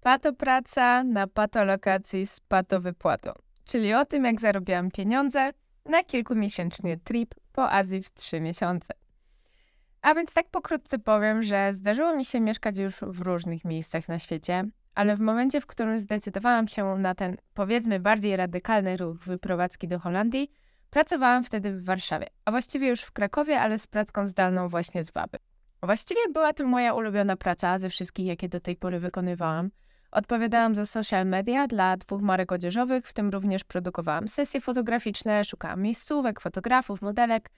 Patopraca na patolokacji z patowypłatą, czyli o tym, jak zarobiłam pieniądze na kilkumiesięczny trip po Azji w 3 miesiące. A więc tak pokrótce powiem, że zdarzyło mi się mieszkać już w różnych miejscach na świecie, ale w momencie, w którym zdecydowałam się na ten, powiedzmy, bardziej radykalny ruch wyprowadzki do Holandii, pracowałam wtedy w Warszawie, a właściwie już w Krakowie, ale z pracką zdalną właśnie z Wawy. Właściwie była to moja ulubiona praca ze wszystkich, jakie do tej pory wykonywałam. Odpowiadałam za social media dla 2 marek odzieżowych, w tym również produkowałam sesje fotograficzne, szukałam miejscówek, fotografów, modelek.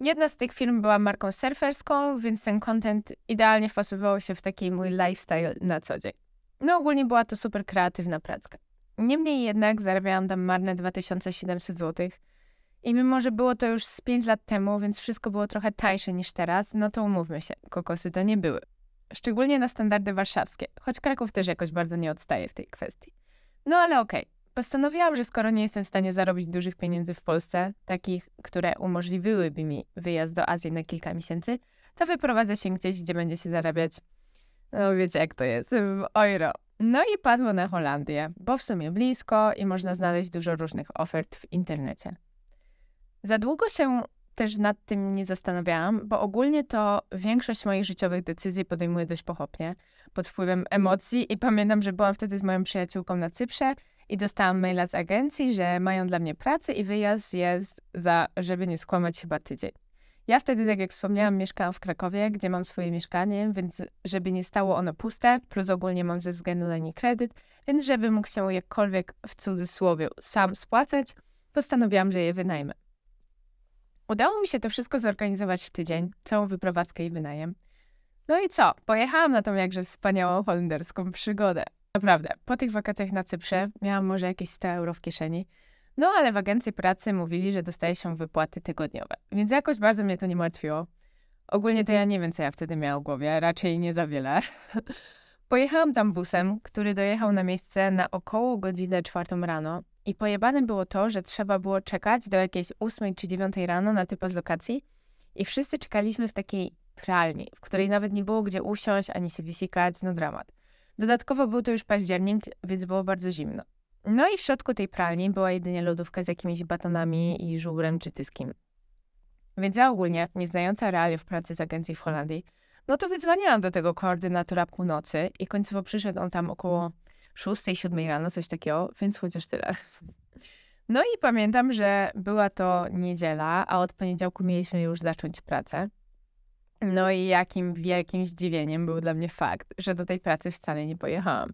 Jedna z tych firm była marką surferską, więc ten content idealnie wpasowywał się w taki mój lifestyle na co dzień. No ogólnie była to super kreatywna pracka. Niemniej jednak zarabiałam tam marne 2700 zł. I mimo, że było to już z 5 lat temu, więc wszystko było trochę tańsze niż teraz, no to umówmy się, kokosy to nie były. Szczególnie na standardy warszawskie, choć Kraków też jakoś bardzo nie odstaje w tej kwestii. No ale okej. Postanowiłam, że skoro nie jestem w stanie zarobić dużych pieniędzy w Polsce, takich, które umożliwiłyby mi wyjazd do Azji na kilka miesięcy, to wyprowadzę się gdzieś, gdzie będzie się zarabiać, no wiecie jak to jest, w euro. No i padło na Holandię, bo w sumie blisko i można znaleźć dużo różnych ofert w internecie. Za długo się też nad tym nie zastanawiałam, bo ogólnie to większość moich życiowych decyzji podejmuję dość pochopnie, pod wpływem emocji i pamiętam, że byłam wtedy z moją przyjaciółką na Cyprze i dostałam maila z agencji, że mają dla mnie pracę i wyjazd jest za, żeby nie skłamać, chyba tydzień. Ja wtedy, tak jak wspomniałam, mieszkałam w Krakowie, gdzie mam swoje mieszkanie, więc żeby nie stało ono puste, plus ogólnie mam ze względu na nie kredyt, więc żeby mógł się jakkolwiek w cudzysłowie sam spłacać, postanowiłam, że je wynajmę. Udało mi się to wszystko zorganizować w tydzień, całą wyprowadzkę i wynajem. No i co? Pojechałam na tą jakże wspaniałą holenderską przygodę. Naprawdę, po tych wakacjach na Cyprze miałam może jakieś 100 euro w kieszeni, no ale w agencji pracy mówili, że dostaje się wypłaty tygodniowe, więc jakoś bardzo mnie to nie martwiło. Ogólnie to ja nie wiem, co ja wtedy miałam w głowie, raczej nie za wiele. Pojechałam tam busem, który dojechał na miejsce na około godzinę 4 rano. I pojebane było to, że trzeba było czekać do jakiejś 8 czy 9 rano na typa z lokacji i wszyscy czekaliśmy w takiej pralni, w której nawet nie było gdzie usiąść, ani się wysikać, no dramat. Dodatkowo był to już październik, więc było bardzo zimno. No i w środku tej pralni była jedynie lodówka z jakimiś batonami i żubrem czy tyskiem. Więc ja ogólnie, nie znająca realiów pracy z agencji w Holandii, no to wydzwaniałam do tego koordynatora północy i końcowo przyszedł on tam około 6-7 rano, coś takiego, więc chociaż tyle. No i pamiętam, że była to niedziela, a od poniedziałku mieliśmy już zacząć pracę. No i jakim wielkim zdziwieniem był dla mnie fakt, że do tej pracy wcale nie pojechałam.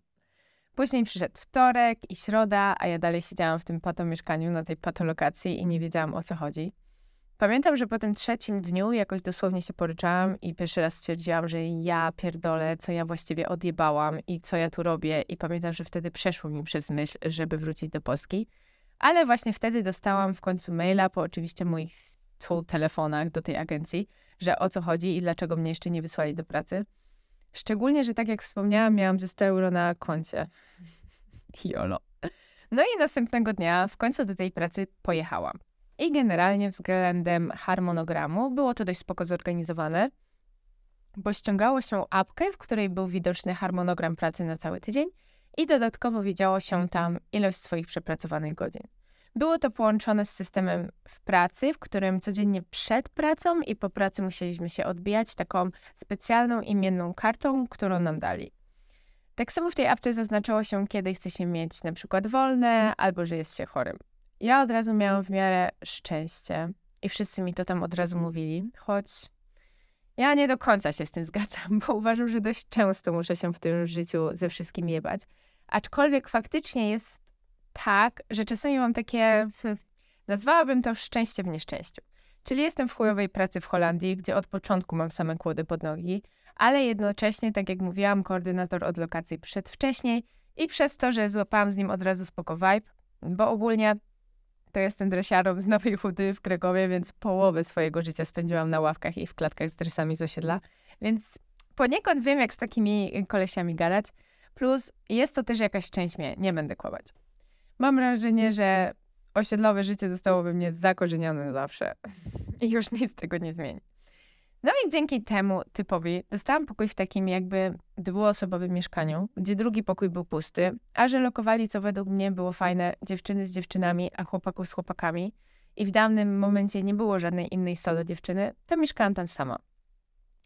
Później przyszedł wtorek i środa, a ja dalej siedziałam w tym patomieszkaniu na tej patolokacji i nie wiedziałam, o co chodzi. Pamiętam, że po tym 3. dniu jakoś dosłownie się poryczałam i pierwszy raz stwierdziłam, że ja pierdolę, co ja właściwie odjebałam i co ja tu robię. I pamiętam, że wtedy przeszło mi przez myśl, żeby wrócić do Polski. Ale właśnie wtedy dostałam w końcu maila po oczywiście moich 100 telefonach do tej agencji, że o co chodzi i dlaczego mnie jeszcze nie wysłali do pracy. Szczególnie, że tak jak wspomniałam, miałam ze 100 euro na koncie. Jolo. No i następnego dnia w końcu do tej pracy pojechałam. I generalnie względem harmonogramu było to dość spoko zorganizowane, bo ściągało się apkę, w której był widoczny harmonogram pracy na cały tydzień i dodatkowo widziało się tam ilość swoich przepracowanych godzin. Było to połączone z systemem w pracy, w którym codziennie przed pracą i po pracy musieliśmy się odbijać taką specjalną imienną kartą, którą nam dali. Tak samo w tej apce zaznaczało się, kiedy chce się mieć na przykład wolne albo że jest się chorym. Ja od razu miałam w miarę szczęście i wszyscy mi to tam od razu mówili, choć ja nie do końca się z tym zgadzam, bo uważam, że dość często muszę się w tym życiu ze wszystkim jebać. Aczkolwiek faktycznie jest tak, że czasami mam takie, nazwałabym to szczęście w nieszczęściu. Czyli jestem w chujowej pracy w Holandii, gdzie od początku mam same kłody pod nogi, ale jednocześnie, tak jak mówiłam, koordynator od lokacji przyszedł wcześniej i przez to, że złapałam z nim od razu spoko vibe, bo ogólnie to jestem dresiarą z Nowej Huty w Krakowie, więc połowę swojego życia spędziłam na ławkach i w klatkach z dresami z osiedla. Więc poniekąd wiem, jak z takimi kolesiami gadać. Plus jest to też jakaś część mnie, nie będę kłamać. Mam wrażenie, że osiedlowe życie zostało we mnie zakorzenione zawsze. I już nic tego nie zmieni. No i dzięki temu typowi dostałam pokój w takim jakby dwuosobowym mieszkaniu, gdzie drugi pokój był pusty, a że lokowali, co według mnie było fajne, dziewczyny z dziewczynami, a chłopaków z chłopakami i w danym momencie nie było żadnej innej solo dziewczyny, to mieszkałam tam sama.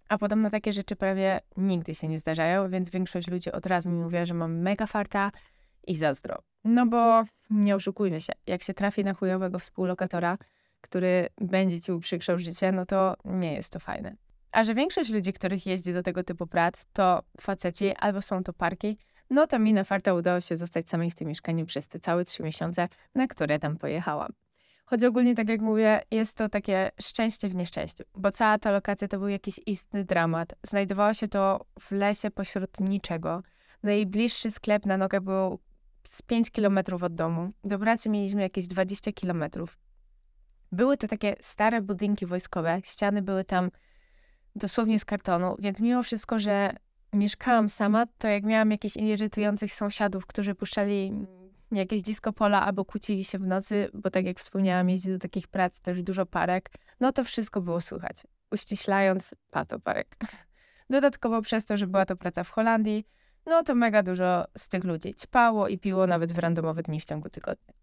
A podobno takie rzeczy prawie nigdy się nie zdarzają, więc większość ludzi od razu mi mówiła, że mam mega farta i zazdro. No bo nie oszukujmy się, jak się trafi na chujowego współlokatora, który będzie ci uprzykrzał życie, no to nie jest to fajne. A że większość ludzi, których jeździ do tego typu prac, to faceci albo są to parki, no to mi na farta udało się zostać samej w tym mieszkaniu przez te całe 3 miesiące, na które tam pojechałam. Choć ogólnie, tak jak mówię, jest to takie szczęście w nieszczęściu, bo cała ta lokacja to był jakiś istny dramat. Znajdowało się to w lesie pośród niczego. Najbliższy sklep na nogę był z 5 kilometrów od domu. Do pracy mieliśmy jakieś 20 kilometrów. Były to takie stare budynki wojskowe, ściany były tam dosłownie z kartonu, więc mimo wszystko, że mieszkałam sama, to jak miałam jakichś irytujących sąsiadów, którzy puszczali jakieś disco pola albo kłócili się w nocy, bo tak jak wspomniałam, jeździ do takich prac też dużo parek, no to wszystko było słychać. Uściślając, pato parek. Dodatkowo przez to, że była to praca w Holandii, no to mega dużo z tych ludzi ćpało i piło nawet w randomowe dni w ciągu tygodnia.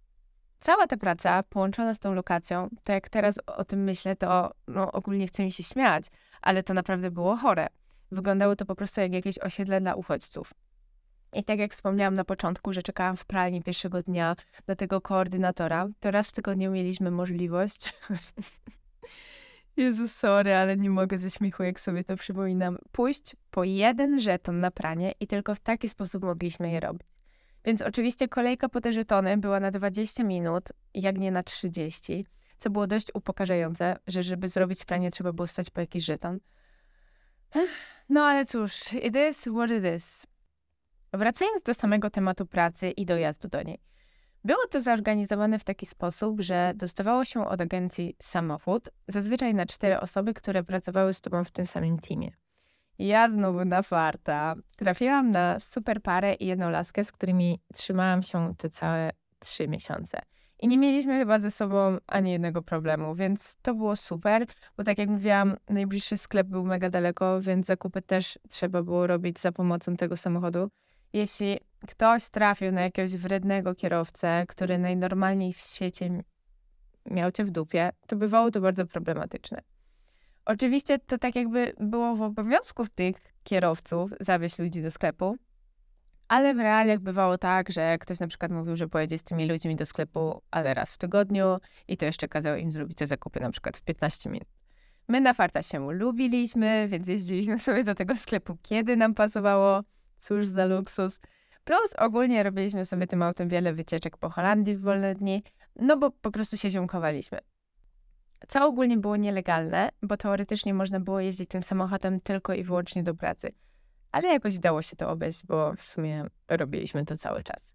Cała ta praca połączona z tą lokacją, to jak teraz o tym myślę, to no, ogólnie chce mi się śmiać, ale to naprawdę było chore. Wyglądało to po prostu jak jakieś osiedle dla uchodźców. I tak jak wspomniałam na początku, że czekałam w pralni pierwszego dnia na tego koordynatora, to raz w tygodniu mieliśmy możliwość... Jezu, sorry, ale nie mogę ze śmiechu, jak sobie to przypominam. Pójść po 1 żeton na pranie i tylko w taki sposób mogliśmy je robić. Więc oczywiście kolejka po te żetony była na 20 minut, jak nie na 30, co było dość upokarzające, że żeby zrobić pranie, trzeba było stać po jakiś żeton. No ale cóż, it is what it is. Wracając do samego tematu pracy i dojazdu do niej. Było to zorganizowane w taki sposób, że dostawało się od agencji samochód, zazwyczaj na 4 osoby, które pracowały z tobą w tym samym teamie. Ja znowu na farta. Trafiłam na super parę i jedną laskę, z którymi trzymałam się te całe 3 miesiące. I nie mieliśmy chyba ze sobą ani jednego problemu, więc to było super, bo tak jak mówiłam, najbliższy sklep był mega daleko, więc zakupy też trzeba było robić za pomocą tego samochodu. Jeśli ktoś trafił na jakiegoś wrednego kierowcę, który najnormalniej w świecie miał cię w dupie, to bywało to bardzo problematyczne. Oczywiście to tak jakby było w obowiązku tych kierowców zawieźć ludzi do sklepu, ale w realiach bywało tak, że ktoś na przykład mówił, że pojedzie z tymi ludźmi do sklepu, ale raz w tygodniu i to jeszcze kazało im zrobić te zakupy na przykład w 15 minut. My na farta się lubiliśmy, więc jeździliśmy sobie do tego sklepu, kiedy nam pasowało. Cóż za luksus. Plus ogólnie robiliśmy sobie tym autem wiele wycieczek po Holandii w wolne dni, no bo po prostu się ziomkowaliśmy. Co ogólnie było nielegalne, bo teoretycznie można było jeździć tym samochodem tylko i wyłącznie do pracy. Ale jakoś dało się to obejść, bo w sumie robiliśmy to cały czas.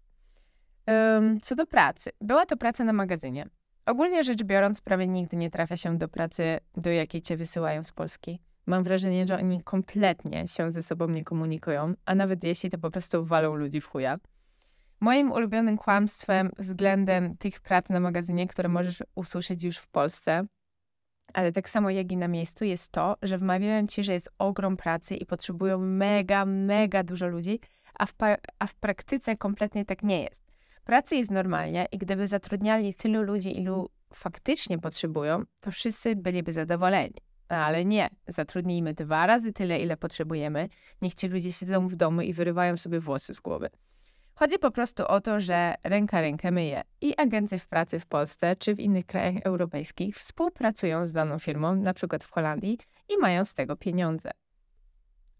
Co do pracy. Była to praca na magazynie. Ogólnie rzecz biorąc, prawie nigdy nie trafia się do pracy, do jakiej cię wysyłają z Polski. Mam wrażenie, że oni kompletnie się ze sobą nie komunikują, a nawet jeśli, to po prostu walą ludzi w chuja. Moim ulubionym kłamstwem względem tych prac na magazynie, które możesz usłyszeć już w Polsce, ale tak samo jak i na miejscu, jest to, że wmawiają ci, że jest ogrom pracy i potrzebują mega dużo ludzi, a w praktyce kompletnie tak nie jest. Pracy jest normalnie i gdyby zatrudniali tylu ludzi, ilu faktycznie potrzebują, to wszyscy byliby zadowoleni. Ale nie, zatrudnijmy 2 razy tyle, ile potrzebujemy. Niech ci ludzie siedzą w domu i wyrywają sobie włosy z głowy. Chodzi po prostu o to, że ręka rękę myje i agencje w pracy w Polsce czy w innych krajach europejskich współpracują z daną firmą, na przykład w Holandii, i mają z tego pieniądze.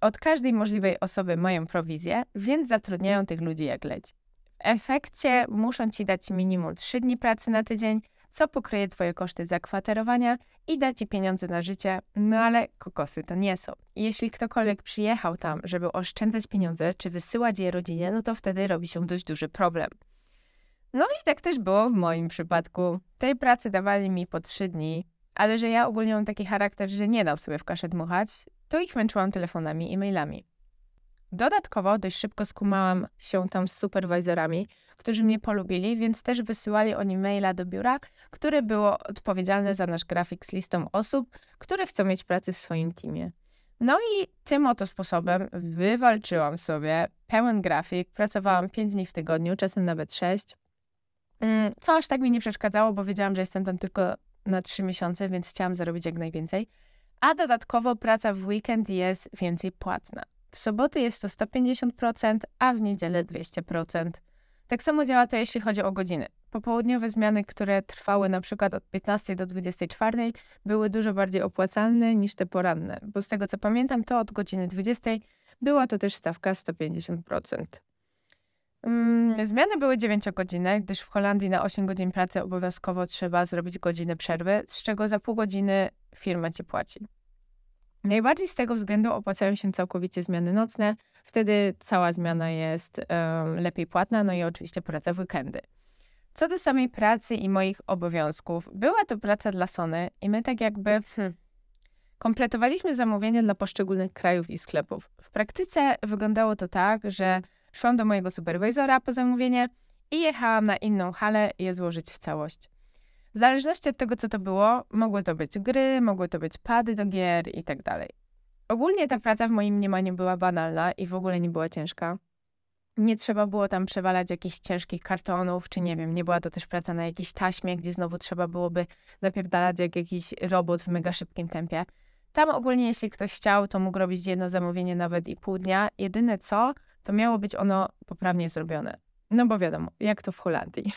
Od każdej możliwej osoby mają prowizję, więc zatrudniają tych ludzi jak leci. W efekcie muszą ci dać minimum 3 dni pracy na tydzień, co pokryje twoje koszty zakwaterowania i da ci pieniądze na życie, no ale kokosy to nie są. Jeśli ktokolwiek przyjechał tam, żeby oszczędzać pieniądze czy wysyłać je rodzinie, no to wtedy robi się dość duży problem. No i tak też było w moim przypadku. Tej pracy dawali mi po 3 dni, ale że ja ogólnie mam taki charakter, że nie dał sobie w kaszę dmuchać, to ich męczyłam telefonami i mailami. Dodatkowo dość szybko skumałam się tam z superwajzorami, którzy mnie polubili, więc też wysyłali oni maila do biura, które było odpowiedzialne za nasz grafik z listą osób, które chcą mieć pracę w swoim teamie. No i tym oto sposobem wywalczyłam sobie pełen grafik, pracowałam 5 dni w tygodniu, czasem nawet 6, co aż tak mi nie przeszkadzało, bo wiedziałam, że jestem tam tylko na 3 miesiące, więc chciałam zarobić jak najwięcej. A dodatkowo praca w weekend jest więcej płatna. W soboty jest to 150%, a w niedzielę 200%. Tak samo działa to, jeśli chodzi o godziny. Popołudniowe zmiany, które trwały na przykład od 15 do 24, były dużo bardziej opłacalne niż te poranne, bo z tego co pamiętam, to od godziny 20 była to też stawka 150%. Zmiany były 9-godzinne, gdyż w Holandii na 8 godzin pracy obowiązkowo trzeba zrobić godzinę przerwy, z czego za pół godziny firma ci płaci. Najbardziej z tego względu opłacają się całkowicie zmiany nocne, wtedy cała zmiana jest lepiej płatna, no i oczywiście praca w weekendy. Co do samej pracy i moich obowiązków, była to praca dla Sony i my tak jakby kompletowaliśmy zamówienia dla poszczególnych krajów i sklepów. W praktyce wyglądało to tak, że szłam do mojego superwizora po zamówienie i jechałam na inną halę je złożyć w całość. W zależności od tego, co to było, mogły to być gry, mogły to być pady do gier i tak dalej. Ogólnie ta praca w moim mniemaniu była banalna i w ogóle nie była ciężka. Nie trzeba było tam przewalać jakichś ciężkich kartonów, czy nie wiem, nie była to też praca na jakiejś taśmie, gdzie znowu trzeba byłoby napierdalać jak jakiś robot w mega szybkim tempie. Tam ogólnie, jeśli ktoś chciał, to mógł robić jedno zamówienie nawet i pół dnia. Jedyne co, to miało być ono poprawnie zrobione. No bo wiadomo, jak to w Holandii.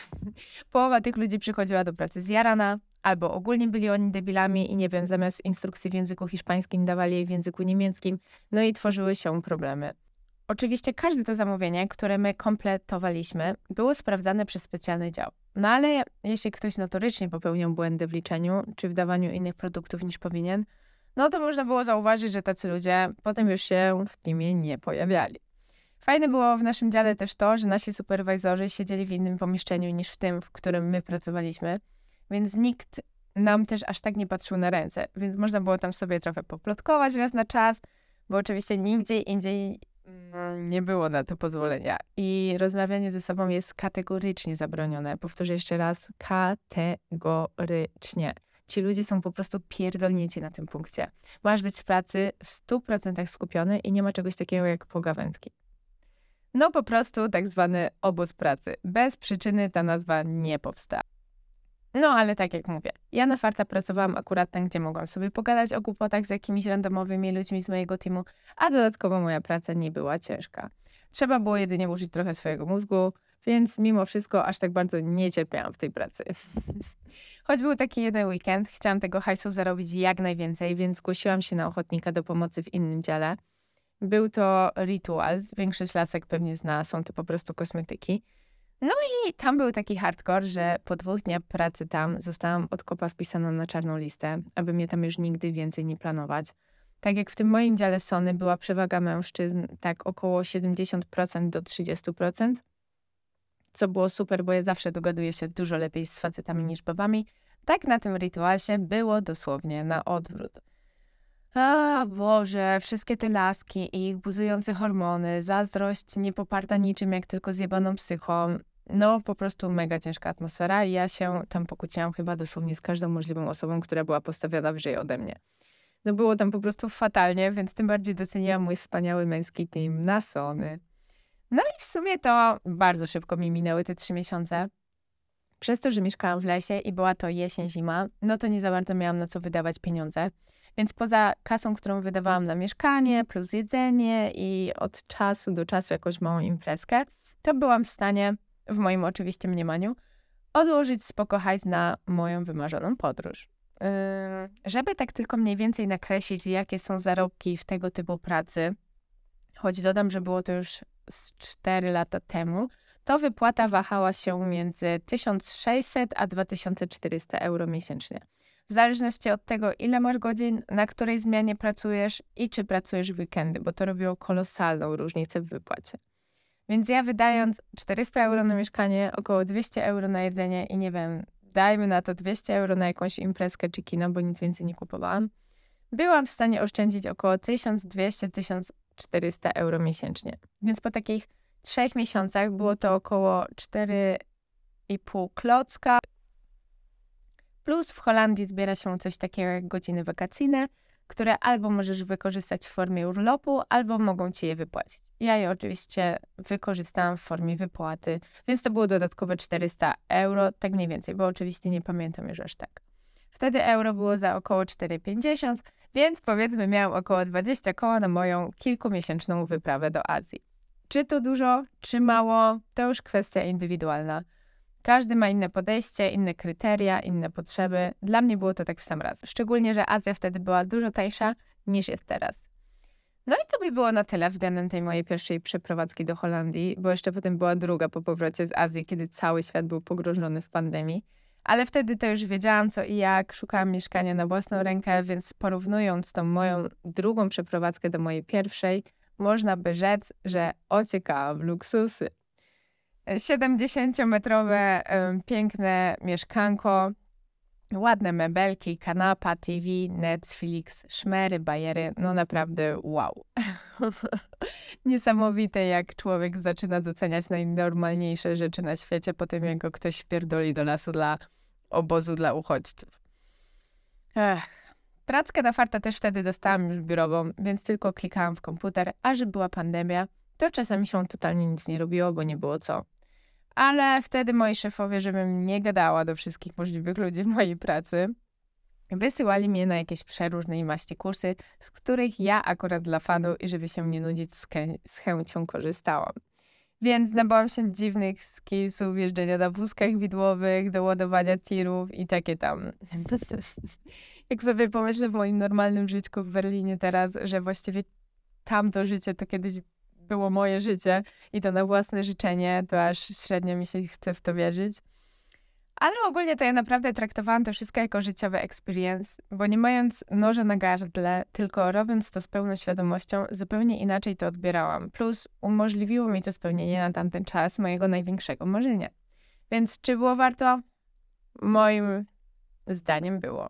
Połowa tych ludzi przychodziła do pracy zjarana, albo ogólnie byli oni debilami i nie wiem, zamiast instrukcji w języku hiszpańskim dawali jej w języku niemieckim, no i tworzyły się problemy. Oczywiście każde to zamówienie, które my kompletowaliśmy, było sprawdzane przez specjalny dział. No ale jeśli ktoś notorycznie popełnił błędy w liczeniu, czy w dawaniu innych produktów niż powinien, no to można było zauważyć, że tacy ludzie potem już się w teamie nie pojawiali. Fajne było w naszym dziale też to, że nasi superwizorzy siedzieli w innym pomieszczeniu niż w tym, w którym my pracowaliśmy, więc nikt nam też aż tak nie patrzył na ręce, więc można było tam sobie trochę poplotkować raz na czas, bo oczywiście nigdzie indziej nie było na to pozwolenia i rozmawianie ze sobą jest kategorycznie zabronione. Powtórzę jeszcze raz, kategorycznie. Ci ludzie są po prostu pierdolnięci na tym punkcie. Masz być w pracy w 100% skupiony i nie ma czegoś takiego jak pogawędki. No po prostu tak zwany obóz pracy. Bez przyczyny ta nazwa nie powstała. No ale tak jak mówię, ja na farta pracowałam akurat tam, gdzie mogłam sobie pogadać o głupotach z jakimiś randomowymi ludźmi z mojego teamu, a dodatkowo moja praca nie była ciężka. Trzeba było jedynie użyć trochę swojego mózgu, więc mimo wszystko aż tak bardzo nie cierpiałam w tej pracy. Choć był taki jeden weekend, chciałam tego hajsu zarobić jak najwięcej, więc zgłosiłam się na ochotnika do pomocy w innym dziale. Był to Rituals, większość lasek pewnie zna, są to po prostu kosmetyki. No i tam był taki hardcore, że po 2 dniach pracy tam zostałam od kopa wpisana na czarną listę, aby mnie tam już nigdy więcej nie planować. Tak jak w tym moim dziale Sony była przewaga mężczyzn, tak około 70% do 30%, co było super, bo ja zawsze dogaduję się dużo lepiej z facetami niż babami, tak na tym Ritualsie było dosłownie na odwrót. O Boże, wszystkie te laski i ich buzujące hormony, zazdrość niepoparta niczym jak tylko zjebaną psychą. No po prostu mega ciężka atmosfera i ja się tam pokłóciłam chyba dosłownie z każdą możliwą osobą, która była postawiona wyżej ode mnie. No było tam po prostu fatalnie, więc tym bardziej doceniłam mój wspaniały męski team na Sony. No i w sumie to bardzo szybko mi minęły te 3 miesiące. Przez to, że mieszkałam w lesie i była to jesień, zima, no to nie za bardzo miałam na co wydawać pieniądze. Więc poza kasą, którą wydawałam na mieszkanie, plus jedzenie i od czasu do czasu jakąś małą imprezkę, to byłam w stanie, w moim oczywiście mniemaniu, odłożyć spoko hajs na moją wymarzoną podróż. Żeby tak tylko mniej więcej nakreślić, jakie są zarobki w tego typu pracy, choć dodam, że było to już z 4 lata temu, to wypłata wahała się między 1600 a 2400 euro miesięcznie. W zależności od tego, ile masz godzin, na której zmianie pracujesz i czy pracujesz w weekendy, bo to robiło kolosalną różnicę w wypłacie. Więc ja wydając 400 euro na mieszkanie, około 200 euro na jedzenie i nie wiem, dajmy na to 200 euro na jakąś imprezkę czy kino, bo nic więcej nie kupowałam, byłam w stanie oszczędzić około 1200-1300 400 euro miesięcznie. Więc po takich 3 miesiącach było to około 4,5 klocka. Plus w Holandii zbiera się coś takiego jak godziny wakacyjne, które albo możesz wykorzystać w formie urlopu, albo mogą ci je wypłacić. Ja je oczywiście wykorzystałam w formie wypłaty, więc to było dodatkowe 400 euro, tak mniej więcej, bo oczywiście nie pamiętam już aż tak. Wtedy euro było za około 4,50, więc powiedzmy miałam około 20 koła na moją kilkumiesięczną wyprawę do Azji. Czy to dużo, czy mało, to już kwestia indywidualna. Każdy ma inne podejście, inne kryteria, inne potrzeby. Dla mnie było to tak w sam raz. Szczególnie, że Azja wtedy była dużo tańsza niż jest teraz. No i to by było na tyle względem tej mojej pierwszej przeprowadzki do Holandii, bo jeszcze potem była druga po powrocie z Azji, kiedy cały świat był pogrążony w pandemii. Ale wtedy to już wiedziałam co i jak, szukałam mieszkania na własną rękę, więc porównując tą moją drugą przeprowadzkę do mojej pierwszej, można by rzec, że ociekałam w luksusy. 70-metrowe piękne mieszkanko, ładne mebelki, kanapa, TV, Netflix, szmery, bajery, no naprawdę wow. Niesamowite, jak człowiek zaczyna doceniać najnormalniejsze rzeczy na świecie po tym, jak go ktoś pierdoli do lasu dla obozu dla uchodźców. Prackę na farta też wtedy dostałam już biurową, więc tylko klikałam w komputer, a że była pandemia, to czasami się totalnie nic nie robiło, bo nie było co. Ale wtedy moi szefowie, żebym nie gadała do wszystkich możliwych ludzi w mojej pracy, wysyłali mnie na jakieś przeróżne i maści kursy, z których ja akurat dla fanu i żeby się nie nudzić z chęcią korzystałam. Więc nabyłam się dziwnych skillsów jeżdżenia na wózkach widłowych, doładowania tirów i takie tam. Jak sobie pomyślę w moim normalnym życiu w Berlinie teraz, że właściwie tamto życie to kiedyś było moje życie i to na własne życzenie, to aż średnio mi się chce w to wierzyć. Ale ogólnie to ja naprawdę traktowałam to wszystko jako życiowy experience, bo nie mając noża na gardle, tylko robiąc to z pełną świadomością, zupełnie inaczej to odbierałam. Plus umożliwiło mi to spełnienie na tamten czas mojego największego marzenia. Więc czy było warto? Moim zdaniem było.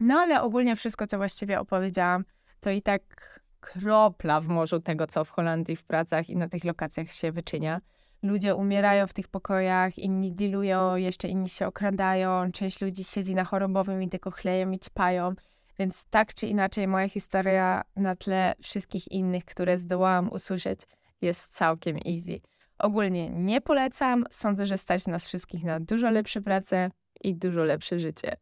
No ale ogólnie wszystko, co właściwie opowiedziałam, to i tak kropla w morzu tego, co w Holandii w pracach i na tych lokacjach się wyczynia. Ludzie umierają w tych pokojach, inni dealują, jeszcze inni się okradają, część ludzi siedzi na chorobowym i tylko chleją i ćpają. Więc tak czy inaczej moja historia na tle wszystkich innych, które zdołałam usłyszeć, jest całkiem easy. Ogólnie nie polecam, sądzę, że stać nas wszystkich na dużo lepsze prace i dużo lepsze życie.